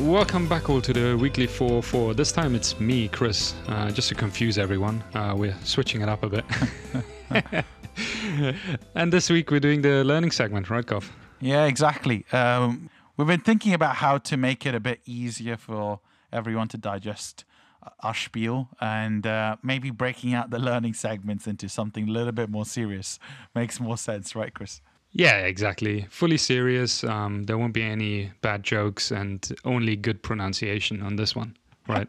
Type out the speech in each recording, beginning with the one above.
Welcome back all to the Weekly 404. This time it's me, Chris, just to confuse everyone. We're switching it up a bit. And this week we're doing the learning segment, right, Gov? Yeah, exactly. We've been thinking about how to make it a bit easier for everyone to digest our spiel, and maybe breaking out the learning segments into something a little bit more serious makes more sense, right, Chris? Yeah, exactly. Fully serious. There won't be any bad jokes and only good pronunciation on this one, right?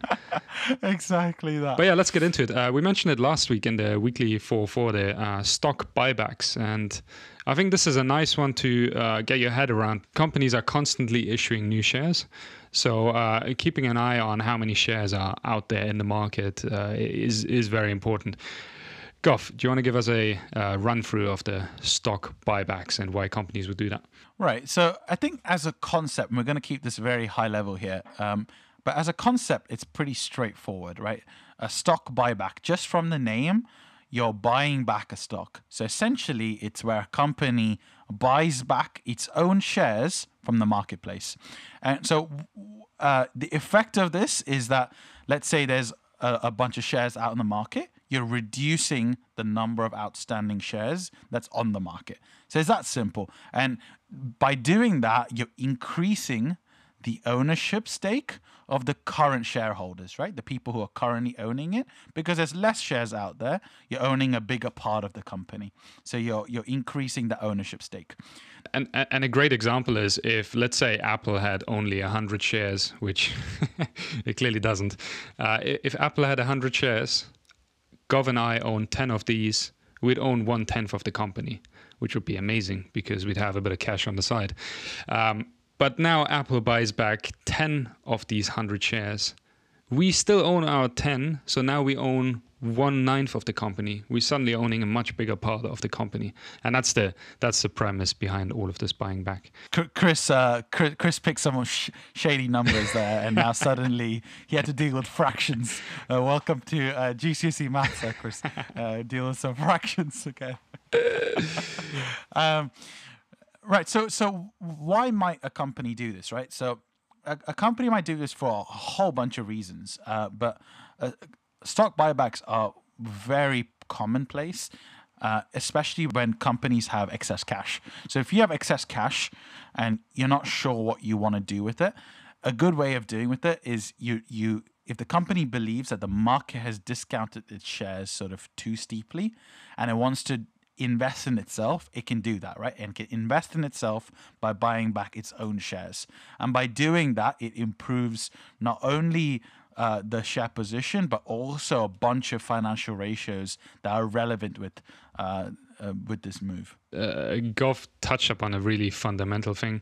Exactly that. But yeah, let's get into it. We mentioned it last week in the Weekly 404, the stock buybacks. And I think this is a nice one to get your head around. Companies are constantly issuing new shares. So keeping an eye on how many shares are out there in the market is very important. Goff, do you want to give us a run-through of the stock buybacks and why companies would do that? Right. So I think as a concept, and we're going to keep this very high level here, but as a concept, it's pretty straightforward, right? A stock buyback, just from the name, you're buying back a stock. So essentially, it's where a company buys back its own shares from the marketplace. And so the effect of this is that, let's say there's a bunch of shares out in the market, you're reducing the number of outstanding shares that's on the market. So it's that simple. And by doing that, you're increasing the ownership stake of the current shareholders, right? The people who are currently owning it, because there's less shares out there, you're owning a bigger part of the company. So you're increasing the ownership stake. And a great example is if, let's say, Apple had only 100 shares, which it clearly doesn't. If Apple had 100 shares, Gov and I own 10 of these, we'd own 1/10 of the company, which would be amazing because we'd have a bit of cash on the side. But now Apple buys back 10 of these 100 shares. We still own our 10, so now we own 1/9 of the company. We're suddenly owning a much bigger part of the company. And that's the premise behind all of this buying back. Chris picked some shady numbers there, and now suddenly he had to deal with fractions. Welcome to GCSE maths, Chris. Deal with some fractions again. Right, so why might a company do this, right? So a company might do this for a whole bunch of reasons, but stock buybacks are very commonplace, especially when companies have excess cash. So if you have excess cash and you're not sure what you want to do with it, a good way of doing with it is you if the company believes that the market has discounted its shares sort of too steeply and it wants to invest in itself, it can do that, right? And can invest in itself by buying back its own shares. And by doing that, it improves not only the share position, but also a bunch of financial ratios that are relevant with this move. Gov touched upon a really fundamental thing.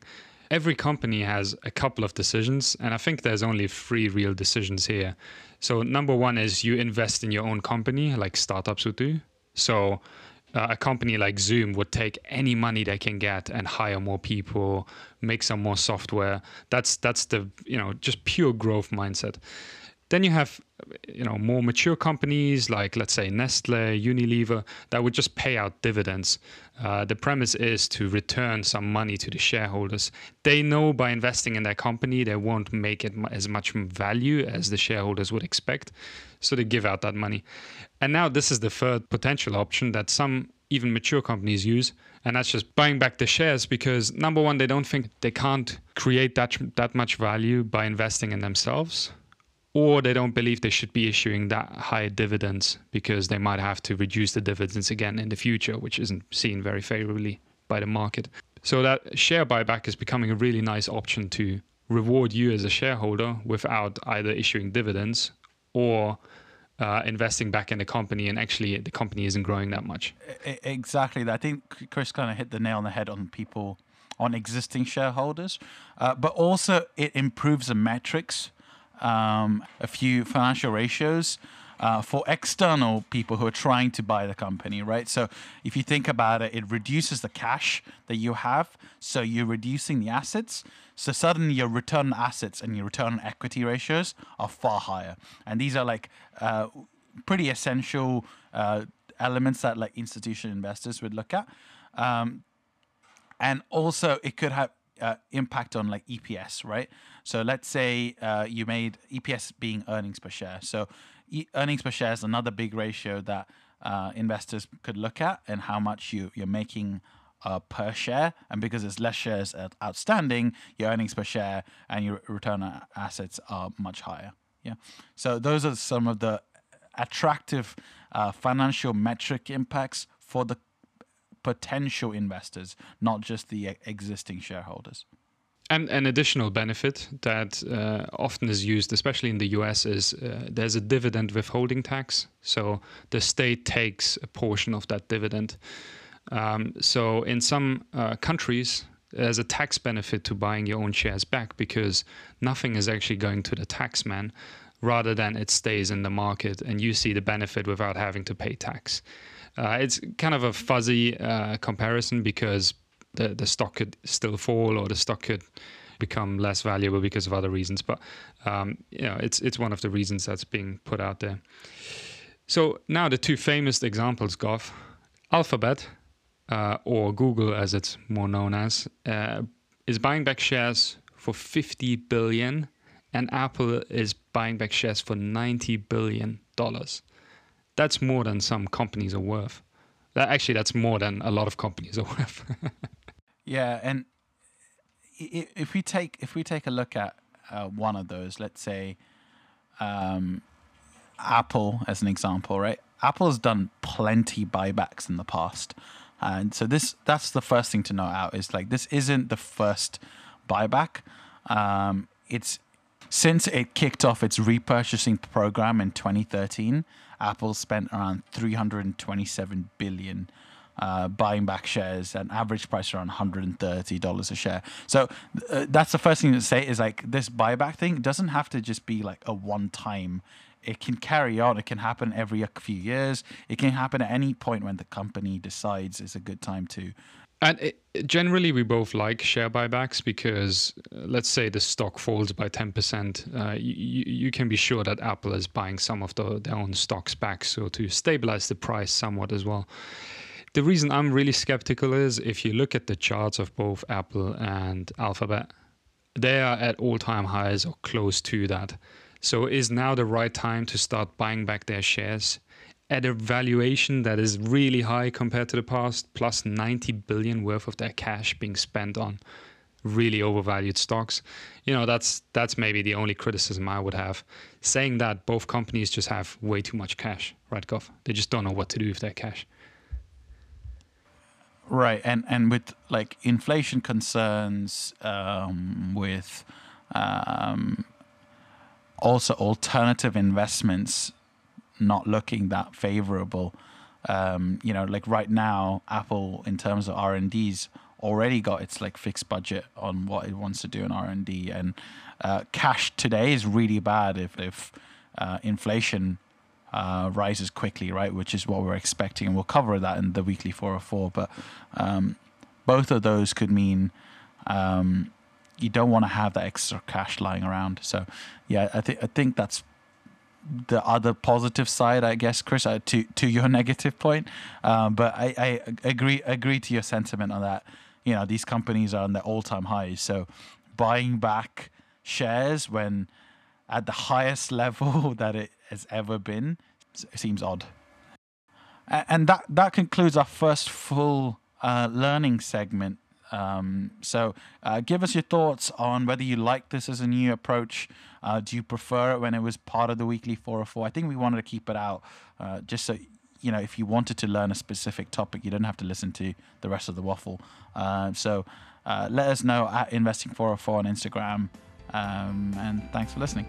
Every company has a couple of decisions, and I think there's only 3 real decisions here. So number one is you invest in your own company, like startups would do. So a company like Zoom would take any money they can get and hire more people, make some more software. That's the, just pure growth mindset. Then you have, more mature companies like, let's say, Nestle, Unilever, that would just pay out dividends. The premise is to return some money to the shareholders. They know by investing in their company, they won't make it as much value as the shareholders would expect. So they give out that money. And now this is the 3rd potential option that some even mature companies use. And that's just buying back the shares because, number one, they don't think they can't create that much value by investing in themselves. Or they don't believe they should be issuing that high dividends because they might have to reduce the dividends again in the future, which isn't seen very favorably by the market. So that share buyback is becoming a really nice option to reward you as a shareholder without either issuing dividends or investing back in the company, and actually the company isn't growing that much. Exactly that. I think Chris kind of hit the nail on the head on people, on existing shareholders, but also it improves the metrics. A few financial ratios for external people who are trying to buy the company, right? So if you think about it, it reduces the cash that you have. So you're reducing the assets. So suddenly your return on assets and your return on equity ratios are far higher. And these are like pretty essential elements that like institutional investors would look at. And also it could have impact on like EPS, right? So let's say you made EPS being earnings per share. So earnings per share is another big ratio that investors could look at, and how much you're making per share. And because there's less shares outstanding, your earnings per share and your return on assets are much higher. Yeah. So those are some of the attractive financial metric impacts for the potential investors, not just the existing shareholders. And an additional benefit that often is used, especially in the US, is there's a dividend withholding tax. So the state takes a portion of that dividend. So in some countries, there's a tax benefit to buying your own shares back, because nothing is actually going to the tax man, rather than it stays in the market and you see the benefit without having to pay tax. It's kind of a fuzzy comparison, because the stock could still fall, or the stock could become less valuable because of other reasons. But you know, it's one of the reasons that's being put out there. So now the two famous examples, Goff, Alphabet, or Google as it's more known as, is buying back shares for $50 billion, and Apple is buying back shares for $90 billion. That's more than some companies are worth. That's more than a lot of companies are worth. Yeah, and if we take a look at one of those, let's say Apple as an example, right? Apple has done plenty buybacks in the past, and so that's the first thing to know out is like this isn't the first buyback. It's since it kicked off its repurchasing program in 2013. Apple spent around $327 billion buying back shares, an average price around $130 a share. So that's the first thing to say is like this buyback thing doesn't have to just be like a one-time. It can carry on. It can happen every few years. It can happen at any point when the company decides it's a good time to. And generally, we both like share buybacks because, let's say the stock falls by 10%. You can be sure that Apple is buying some of their own stocks back, so to stabilize the price somewhat as well. The reason I'm really skeptical is if you look at the charts of both Apple and Alphabet, they are at all-time highs or close to that. So is now the right time to start buying back their shares at a valuation that is really high compared to the past, plus 90 billion worth of their cash being spent on really overvalued stocks? You know, that's maybe the only criticism I would have. Saying that, both companies just have way too much cash, right, Goff? They just don't know what to do with their cash. Right, and with like inflation concerns, with also alternative investments not looking that favorable. You know, like right now, Apple, in terms of R&D's, already got its like fixed budget on what it wants to do in R&D, and cash today is really bad if inflation rises quickly, right? Which is what we're expecting, and we'll cover that in the weekly 404. But both of those could mean you don't want to have that extra cash lying around. So yeah, I think that's the other positive side, I guess, Chris, to your negative point. But I agree to your sentiment on that. You know, these companies are on their all-time highs. So buying back shares when at the highest level that it has ever been seems odd. And that concludes our first full learning segment. So give us your thoughts on whether you like this as a new approach. Do you prefer it when it was part of the weekly 404? I think we wanted to keep it out just so, you know, if you wanted to learn a specific topic, you don't have to listen to the rest of the waffle. So let us know at investing404 on Instagram. And thanks for listening.